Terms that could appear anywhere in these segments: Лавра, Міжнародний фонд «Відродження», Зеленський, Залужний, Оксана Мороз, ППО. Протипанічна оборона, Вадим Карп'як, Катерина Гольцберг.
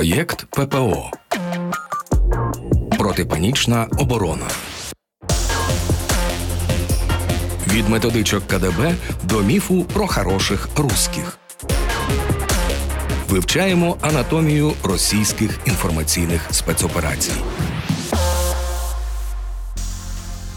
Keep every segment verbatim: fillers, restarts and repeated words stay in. Проєкт Пе Пе О. Протипанічна оборона. Від методичок Ка Де Бе до міфу про хороших русських. Вивчаємо анатомію російських інформаційних спецоперацій.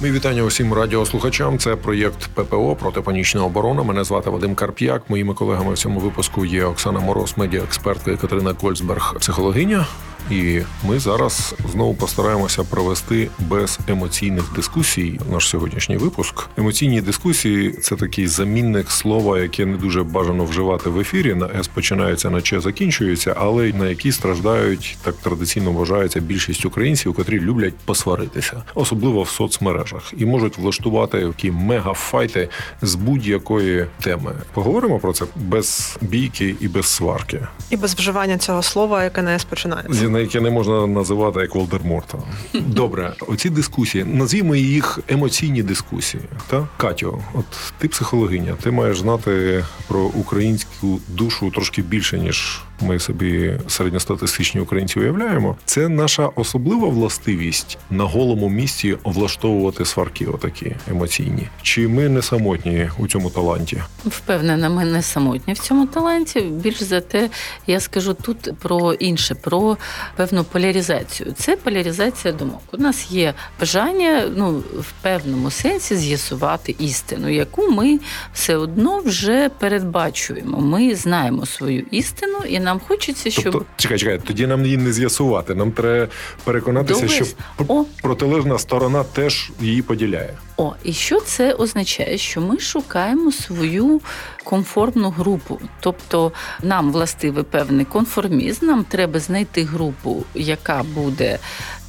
Мій вітання усім радіослухачам. Це проєкт Пе Пе О «Протипанічна оборона». Мене звати Вадим Карп'як. Моїми колегами в цьому випуску є Оксана Мороз, медіаекспертка, і Катерина Гольцберг, психологиня. І ми зараз знову постараємося провести без емоційних дискусій наш сьогоднішній випуск. Емоційні дискусії – це такий замінник слова, яке не дуже бажано вживати в ефірі. На «С» починається, на «Ч» закінчується, але на які страждають, так традиційно вважається, більшість українців, котрі люблять посваритися. Особливо в соцмережах. І можуть влаштувати такі мегафайти з будь-якої теми. Поговоримо про це без бійки і без сварки. І без вживання цього слова, яке на «С» починається. На яке не можна називати як Волдерморта. Добре, оці дискусії, назвімо їх емоційні дискусії. Та? Катю, от ти психологиня, ти маєш знати про українську душу трошки більше, ніж ми собі середньостатистичні українці уявляємо. Це наша особлива властивість на голому місці влаштовувати сварки отакі емоційні. Чи ми не самотні у цьому таланті? Впевнена, ми не самотні в цьому таланті. Більш за те, я скажу тут про інше, про певну поляризацію. Це поляризація думок. У нас є бажання, ну, в певному сенсі з'ясувати істину, яку ми все одно вже передбачуємо. Ми знаємо свою істину і нам хочеться, щоб... Тобто, чекай, чекай, тоді нам її не з'ясувати. Нам треба переконатися, що О. протилежна сторона теж її поділяє. О, і що це означає? Що ми шукаємо свою комфортну групу. Тобто, нам властивий певний конформізм, нам треба знайти групу, яка буде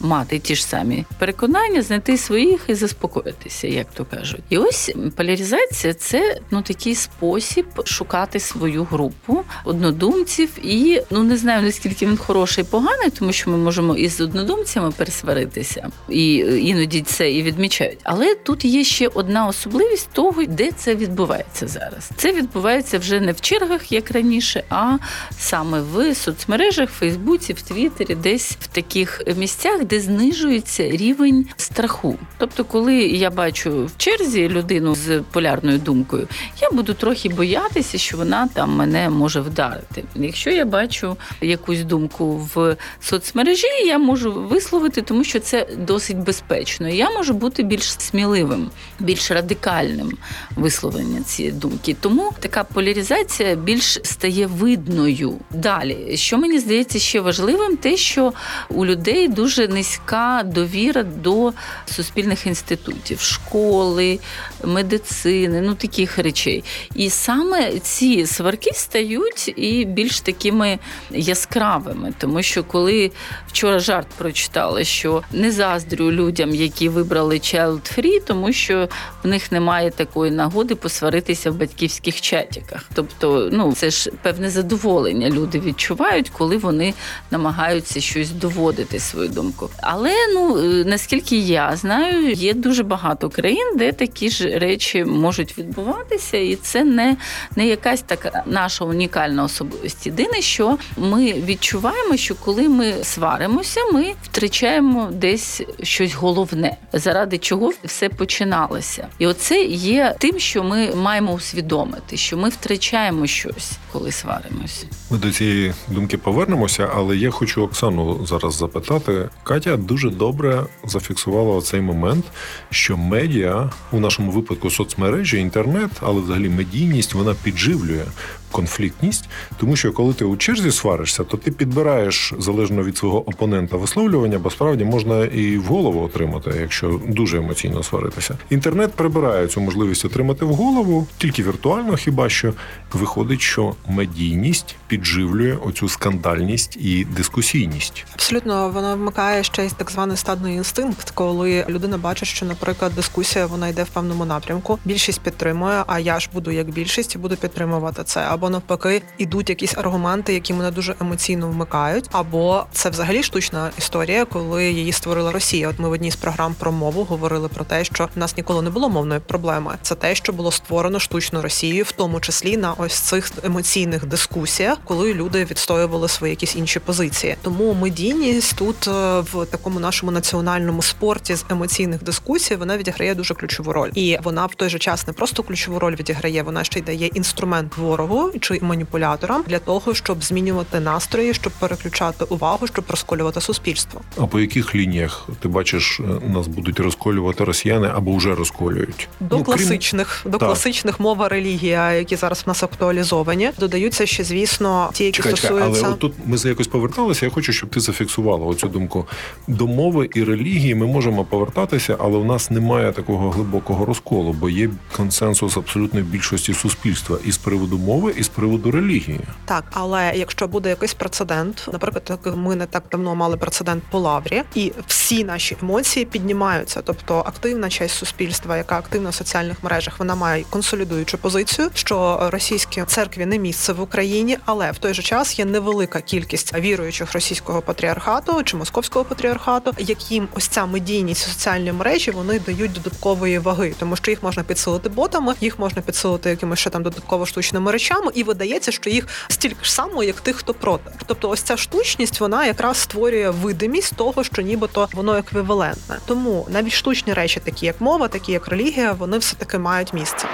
мати ті ж самі переконання, знайти своїх і заспокоїтися, як то кажуть. І ось поляризація – це, ну, такий спосіб шукати свою групу однодумців. І, ну, не знаю, наскільки він хороший і поганий, тому що ми можемо із однодумцями пересваритися. І іноді це і відмічають. Але тут є ще одна особливість того, де це відбувається зараз. Це відбувається вже не в чергах, як раніше, а саме в соцмережах, в Фейсбуці, в Твіттері, десь в таких місцях, де знижується рівень страху. Тобто, коли я бачу в черзі людину з полярною думкою, я буду трохи боятися, що вона там мене може вдарити. Якщо я бачу якусь думку в соцмережі, я можу висловити, тому що це досить безпечно. Я можу бути більш сміливим, більш радикальним висловлення цієї думки. Тому така поляризація більш стає видною. Далі, що мені здається ще важливим, те, що у людей дуже низька довіра до суспільних інститутів, школи, медицини, ну таких речей. І саме ці сварки стають і більш такими яскравими, тому що коли вчора жарт прочитала, що не заздрю людям, які вибрали child-free, тому що в них немає такої нагоди посваритися в батьківських чатіках. Тобто, ну, це ж певне задоволення люди відчувають, коли вони намагаються щось доводити свою думку. Але, ну, наскільки я знаю, є дуже багато країн, де такі ж речі можуть відбуватися, і це не, не якась така наша унікальна особливість. Єдине, що ми відчуваємо, що коли ми сваримося, ми втрачаємо десь щось головне, заради чого все починалося. І оце є тим, що ми маємо усвідомити, що ми втрачаємо щось, коли сваримося. Ми до цієї думки повернемося, але я хочу Оксану зараз запитати. Катя дуже добре зафіксувала цей момент, що медіа, у нашому випадку соцмережі, інтернет, але взагалі медійність, вона підживлює конфліктність, тому що коли ти у черзі сваришся, то ти підбираєш залежно від свого опонента висловлювання, бо справді можна і в голову отримати, якщо дуже емоційно сваритися. Інтернет прибирає цю можливість отримати в голову, тільки віртуально хіба що. Виходить, що медійність підживлює оцю скандальність і дискусійність. Абсолютно, вона вмикає ще й так званий стадний інстинкт, коли людина бачить, що, наприклад, дискусія, вона йде в певному напрямку, більшість підтримує, а я ж буду як більшість і буду підтримувати це. або навпаки ідуть якісь аргументи, які мене дуже емоційно вмикають, або це взагалі штучна історія, коли її створила Росія. От ми в одній з програм про мову говорили про те, що в нас ніколи не було мовної проблеми. Це те, що було створено штучно Росією, в тому числі на ось цих емоційних дискусіях, коли люди відстоювали свої якісь інші позиції. Тому медійність тут в такому нашому національному спорті з емоційних дискусій вона відіграє дуже ключову роль. І вона в той же час не просто ключову роль відіграє, вона ще й дає інструмент ворогу чи маніпуляторам для того, щоб змінювати настрої, щоб переключати увагу, щоб розколювати суспільство. А по яких лініях ти бачиш, нас будуть розколювати росіяни або вже розколюють? До ну, класичних, крім... до так. класичних мова, релігія, які зараз в нас актуалізовані, додаються ще, звісно, ті, які Чекай, стосуються... Але тут ми за якось поверталися, я хочу, щоб ти зафіксувала оцю думку. До мови і релігії ми можемо повертатися, але у нас немає такого глибокого розколу, бо є консенсус абсолютної більшості суспільства і з приводу мови, і з приводу релігії. Так, але якщо буде якийсь прецедент, наприклад, ми не так давно мали прецедент по Лаврі, і всі наші емоції піднімаються, тобто активна частина суспільства, яка активна в соціальних мережах, вона має консолідуючу позицію, що російські церкві не місце в Україні, але в той же час є невелика кількість віруючих російського патріархату чи московського патріархату, яким ось ця медійність, соціальні мережі, вони дають додаткової ваги, тому що їх можна підсилити ботами, їх можна підсилити якимось ще там додатково штучними речами, і видається, що їх стільки ж само, як тих, хто проти. Тобто ось ця штучність, вона якраз створює видимість того, що нібито воно еквівалентне. Тому навіть штучні речі, такі як мова, такі як релігія, вони все-таки мають місце.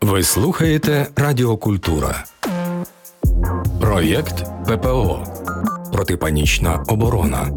Ви слухаєте «Радіокультура». Проєкт Пе Пе О. Протипанічна оборона.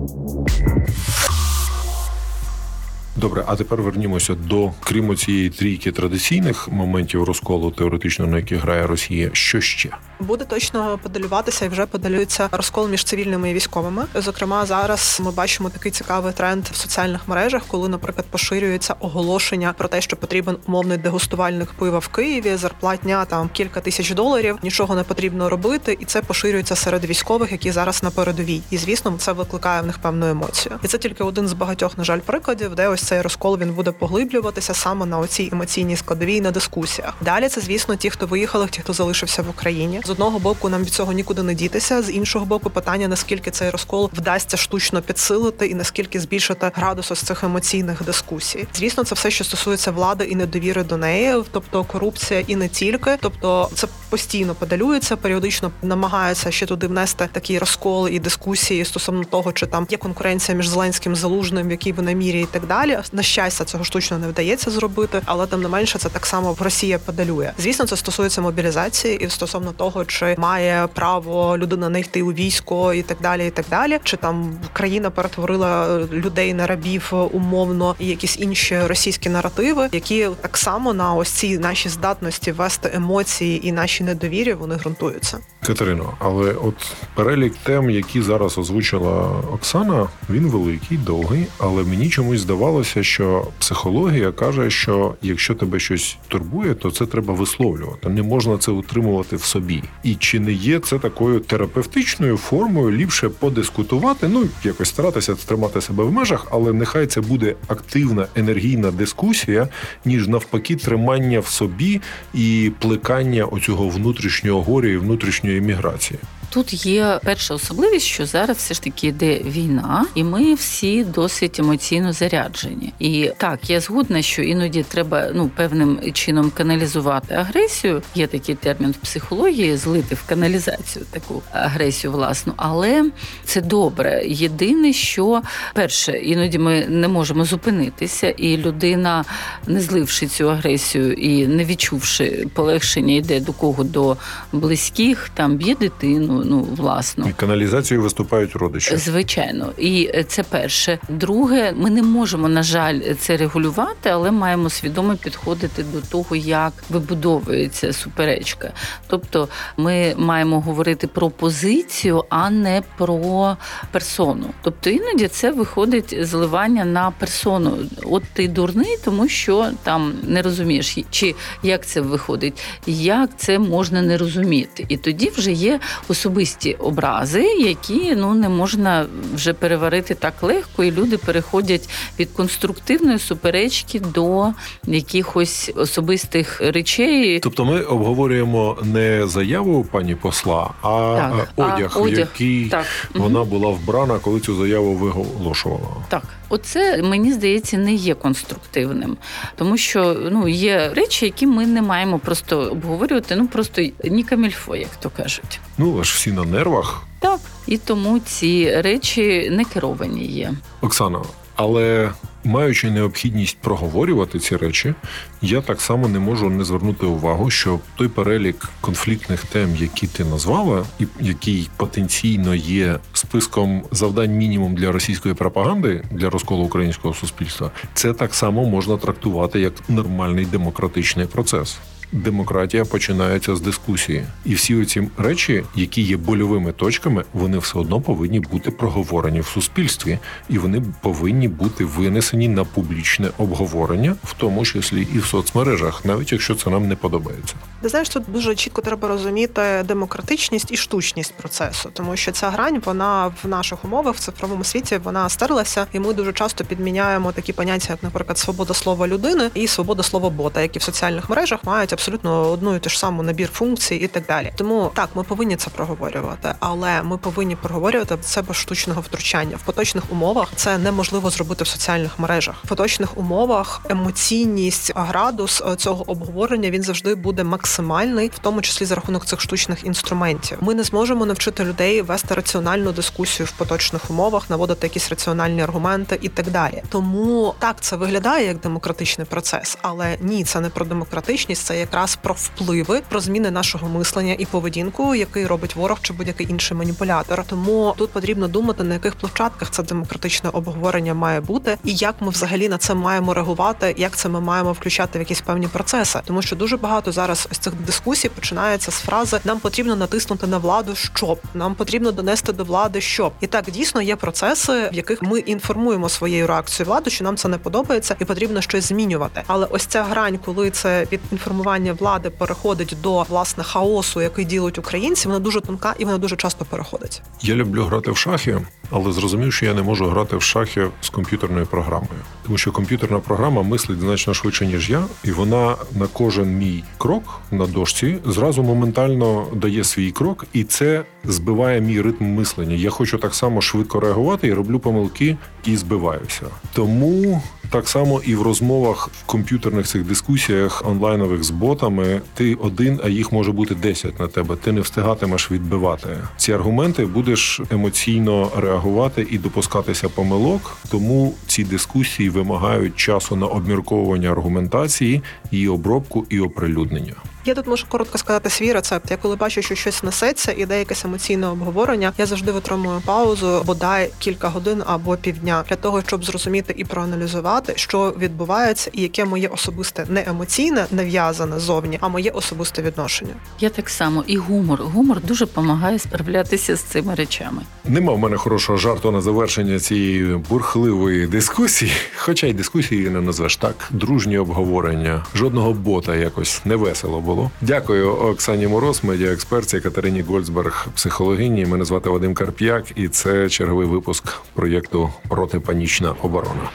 Добре, а тепер вернімося до, крім цієї трійки традиційних моментів розколу теоретично, на яких грає Росія, що ще? Буде точно подалюватися і вже подалюється розкол між цивільними і військовими. Зокрема, зараз ми бачимо такий цікавий тренд в соціальних мережах, коли, наприклад, поширюється оголошення про те, що потрібен умовний дегустувальник пива в Києві, зарплатня там кілька тисяч доларів, нічого не потрібно робити, і це поширюється серед військових, які зараз на передовій. І, звісно, це викликає в них певну емоцію. І це тільки один з багатьох, на жаль, прикладів, де ось цей розкол він буде поглиблюватися саме на оцій емоційній складовій на дискусіях. Далі це, звісно, ті, хто виїхали, ті, хто залишився в Україні. З одного боку, нам від цього нікуди не дітися, з іншого боку, питання, наскільки цей розкол вдасться штучно підсилити і наскільки збільшити градус ось цих емоційних дискусій. Звісно, це все, що стосується влади і недовіри до неї, тобто корупція і не тільки. Тобто це постійно подалюється, періодично намагаються ще туди внести такі розколи і дискусії стосовно того, чи там є конкуренція між Зеленським, Залужним, в якій вона мірі і так далі. На щастя, цього штучно не вдається зробити, але тим не менше це так само Росія подалює. Звісно, це стосується мобілізації і стосовно того, чи має право людина не йти у військо і так далі, і так далі. Чи там країна перетворила людей на рабів умовно і якісь інші російські наративи, які так само на ось цій нашій здатності вести емоції і наші недовір'я, вони ґрунтуються. Катерино, але от перелік тем, які зараз озвучила Оксана, він великий, довгий, але мені чомусь здавалося, що психологія каже, що якщо тебе щось турбує, то це треба висловлювати. Не можна це утримувати в собі. І чи не є це такою терапевтичною формою, ліпше подискутувати, ну, якось старатися тримати себе в межах, але нехай це буде активна, енергійна дискусія, ніж навпаки тримання в собі і плекання оцього внутрішнього горя і внутрішньої міграції? Тут є перша особливість, що зараз все ж таки йде війна, і ми всі досить емоційно заряджені. І так, я згодна, що іноді треба ну певним чином каналізувати агресію. Є такий термін в психології – злити в каналізацію таку агресію власну. Але це добре. Єдине, що перше, іноді ми не можемо зупинитися, і людина, не зливши цю агресію і не відчувши полегшення, йде до кого? До близьких, там б'є дитину, ну, власно. І каналізацією виступають родичі. Звичайно. І це перше. Друге, ми не можемо, на жаль, це регулювати, але маємо свідомо підходити до того, як вибудовується суперечка. Тобто ми маємо говорити про позицію, а не про персону. Тобто іноді це виходить зливання на персону. От ти дурний, тому що там не розумієш. Чи як це виходить? Як це можна не розуміти? І тоді вже є особливість особисті образи, які ну не можна вже переварити так легко, і люди переходять від конструктивної суперечки до якихось особистих речей. Тобто ми обговорюємо не заяву пані посла, а так, одяг, а в одяг. який так. вона була вбрана, коли цю заяву виголошувала. Так. Оце, мені здається, не є конструктивним, тому що ну є речі, які ми не маємо просто обговорювати, ну просто ні камільфо, як то кажуть. Ну, аж всі на нервах. Так, і тому ці речі не керовані є. Оксана, але маючи необхідність проговорювати ці речі, я так само не можу не звернути увагу, що той перелік конфліктних тем, які ти назвала, і який потенційно є списком завдань мінімум для російської пропаганди, для розколу українського суспільства, це так само можна трактувати як нормальний демократичний процес. Демократія починається з дискусії. І всі оці речі, які є больовими точками, вони все одно повинні бути проговорені в суспільстві. І вони повинні бути винесені на публічне обговорення, в тому числі і в соцмережах, навіть якщо це нам не подобається. Ти знаєш, тут дуже чітко треба розуміти демократичність і штучність процесу, тому що ця грань, вона в наших умовах, в цифровому світі, вона стерлася, і ми дуже часто підміняємо такі поняття, як, наприклад, свобода слова людини і свобода слова бота, які в соціальних мережах мають абсолютно одну і ту ж саму набір функцій і так далі. Тому так, ми повинні це проговорювати, але ми повинні проговорювати це без штучного втручання. В поточних умовах це неможливо зробити в соціальних мережах. В поточних умовах емоційність, градус цього обговорення, він завжди буде максимальний, в тому числі за рахунок цих штучних інструментів. Ми не зможемо навчити людей вести раціональну дискусію в поточних умовах, наводити якісь раціональні аргументи і так далі. Тому так, це виглядає як демократичний процес, але ні, це не про демократичність, це якраз про впливи, про зміни нашого мислення і поведінку, який робить ворог чи будь-який інший маніпулятор. Тому тут потрібно думати, на яких площадках це демократичне обговорення має бути, і як ми взагалі на це маємо реагувати, як це ми маємо включати в якісь певні процеси. Тому що дуже багато зараз ось цих дискусій починається з фрази «нам потрібно натиснути на владу, щоб», «нам потрібно донести до влади, щоб». І так, дійсно, є процеси, в яких ми інформуємо своєю реакцією владу, що нам це не подобається і потрібно щось змінювати. Але ось ця грань, коли це від інформування влади переходить до, власне, хаосу, який ділять українці, вона дуже тонка і вона дуже часто переходить. Я люблю грати в шахи, але зрозумів, що я не можу грати в шахи з комп'ютерною програмою. Тому що комп'ютерна програма мислить значно швидше, ніж я, і вона на кожен мій крок на дошці зразу моментально дає свій крок, і це збиває мій ритм мислення. Я хочу так само швидко реагувати і роблю помилки, і збиваюся. Тому так само і в розмовах, в комп'ютерних цих дискусіях онлайнових з ботами, ти один, а їх може бути десять на тебе. Ти не встигатимеш відбивати ці аргументи, будеш емоційно реагувати і допускатися помилок. Тому ці дискусії вимагають часу на обмірковування аргументації, її обробку і оприлюднення. Я тут можу коротко сказати свій рецепт. Я коли бачу, що щось несеться, іде якесь емоційне обговорення, я завжди витримую паузу, бодай кілька годин або півдня, для того, щоб зрозуміти і проаналізувати, що відбувається і яке моє особисте, не емоційне, нав'язане зовні, а моє особисте відношення. Я так само. І гумор. Гумор дуже допомагає справлятися з цими речами. Нема в мене хорошого жарту на завершення цієї бурхливої дискусії, хоча й дискусії не назвеш так. Дружні обговорення. Жодного бота якось не весело було. Дякую Оксані Мороз, медіаексперті, Катерині Гольцберг, психологині. Мене звати Вадим Карп'як, і це черговий випуск проєкту «Протипанічна оборона».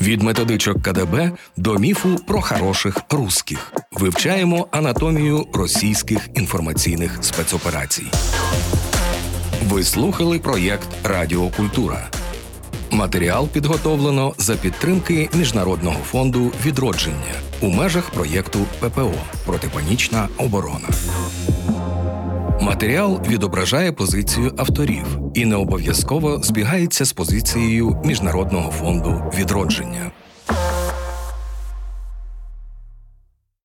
Від методичок КДБ до міфу про хороших русських. Вивчаємо анатомію російських інформаційних спецоперацій. Ви слухали проєкт «Радіокультура». Матеріал підготовлено за підтримки Міжнародного фонду «Відродження» у межах проєкту Пе Пе О «Протипанічна оборона». Матеріал відображає позицію авторів і не обов'язково збігається з позицією Міжнародного фонду «Відродження».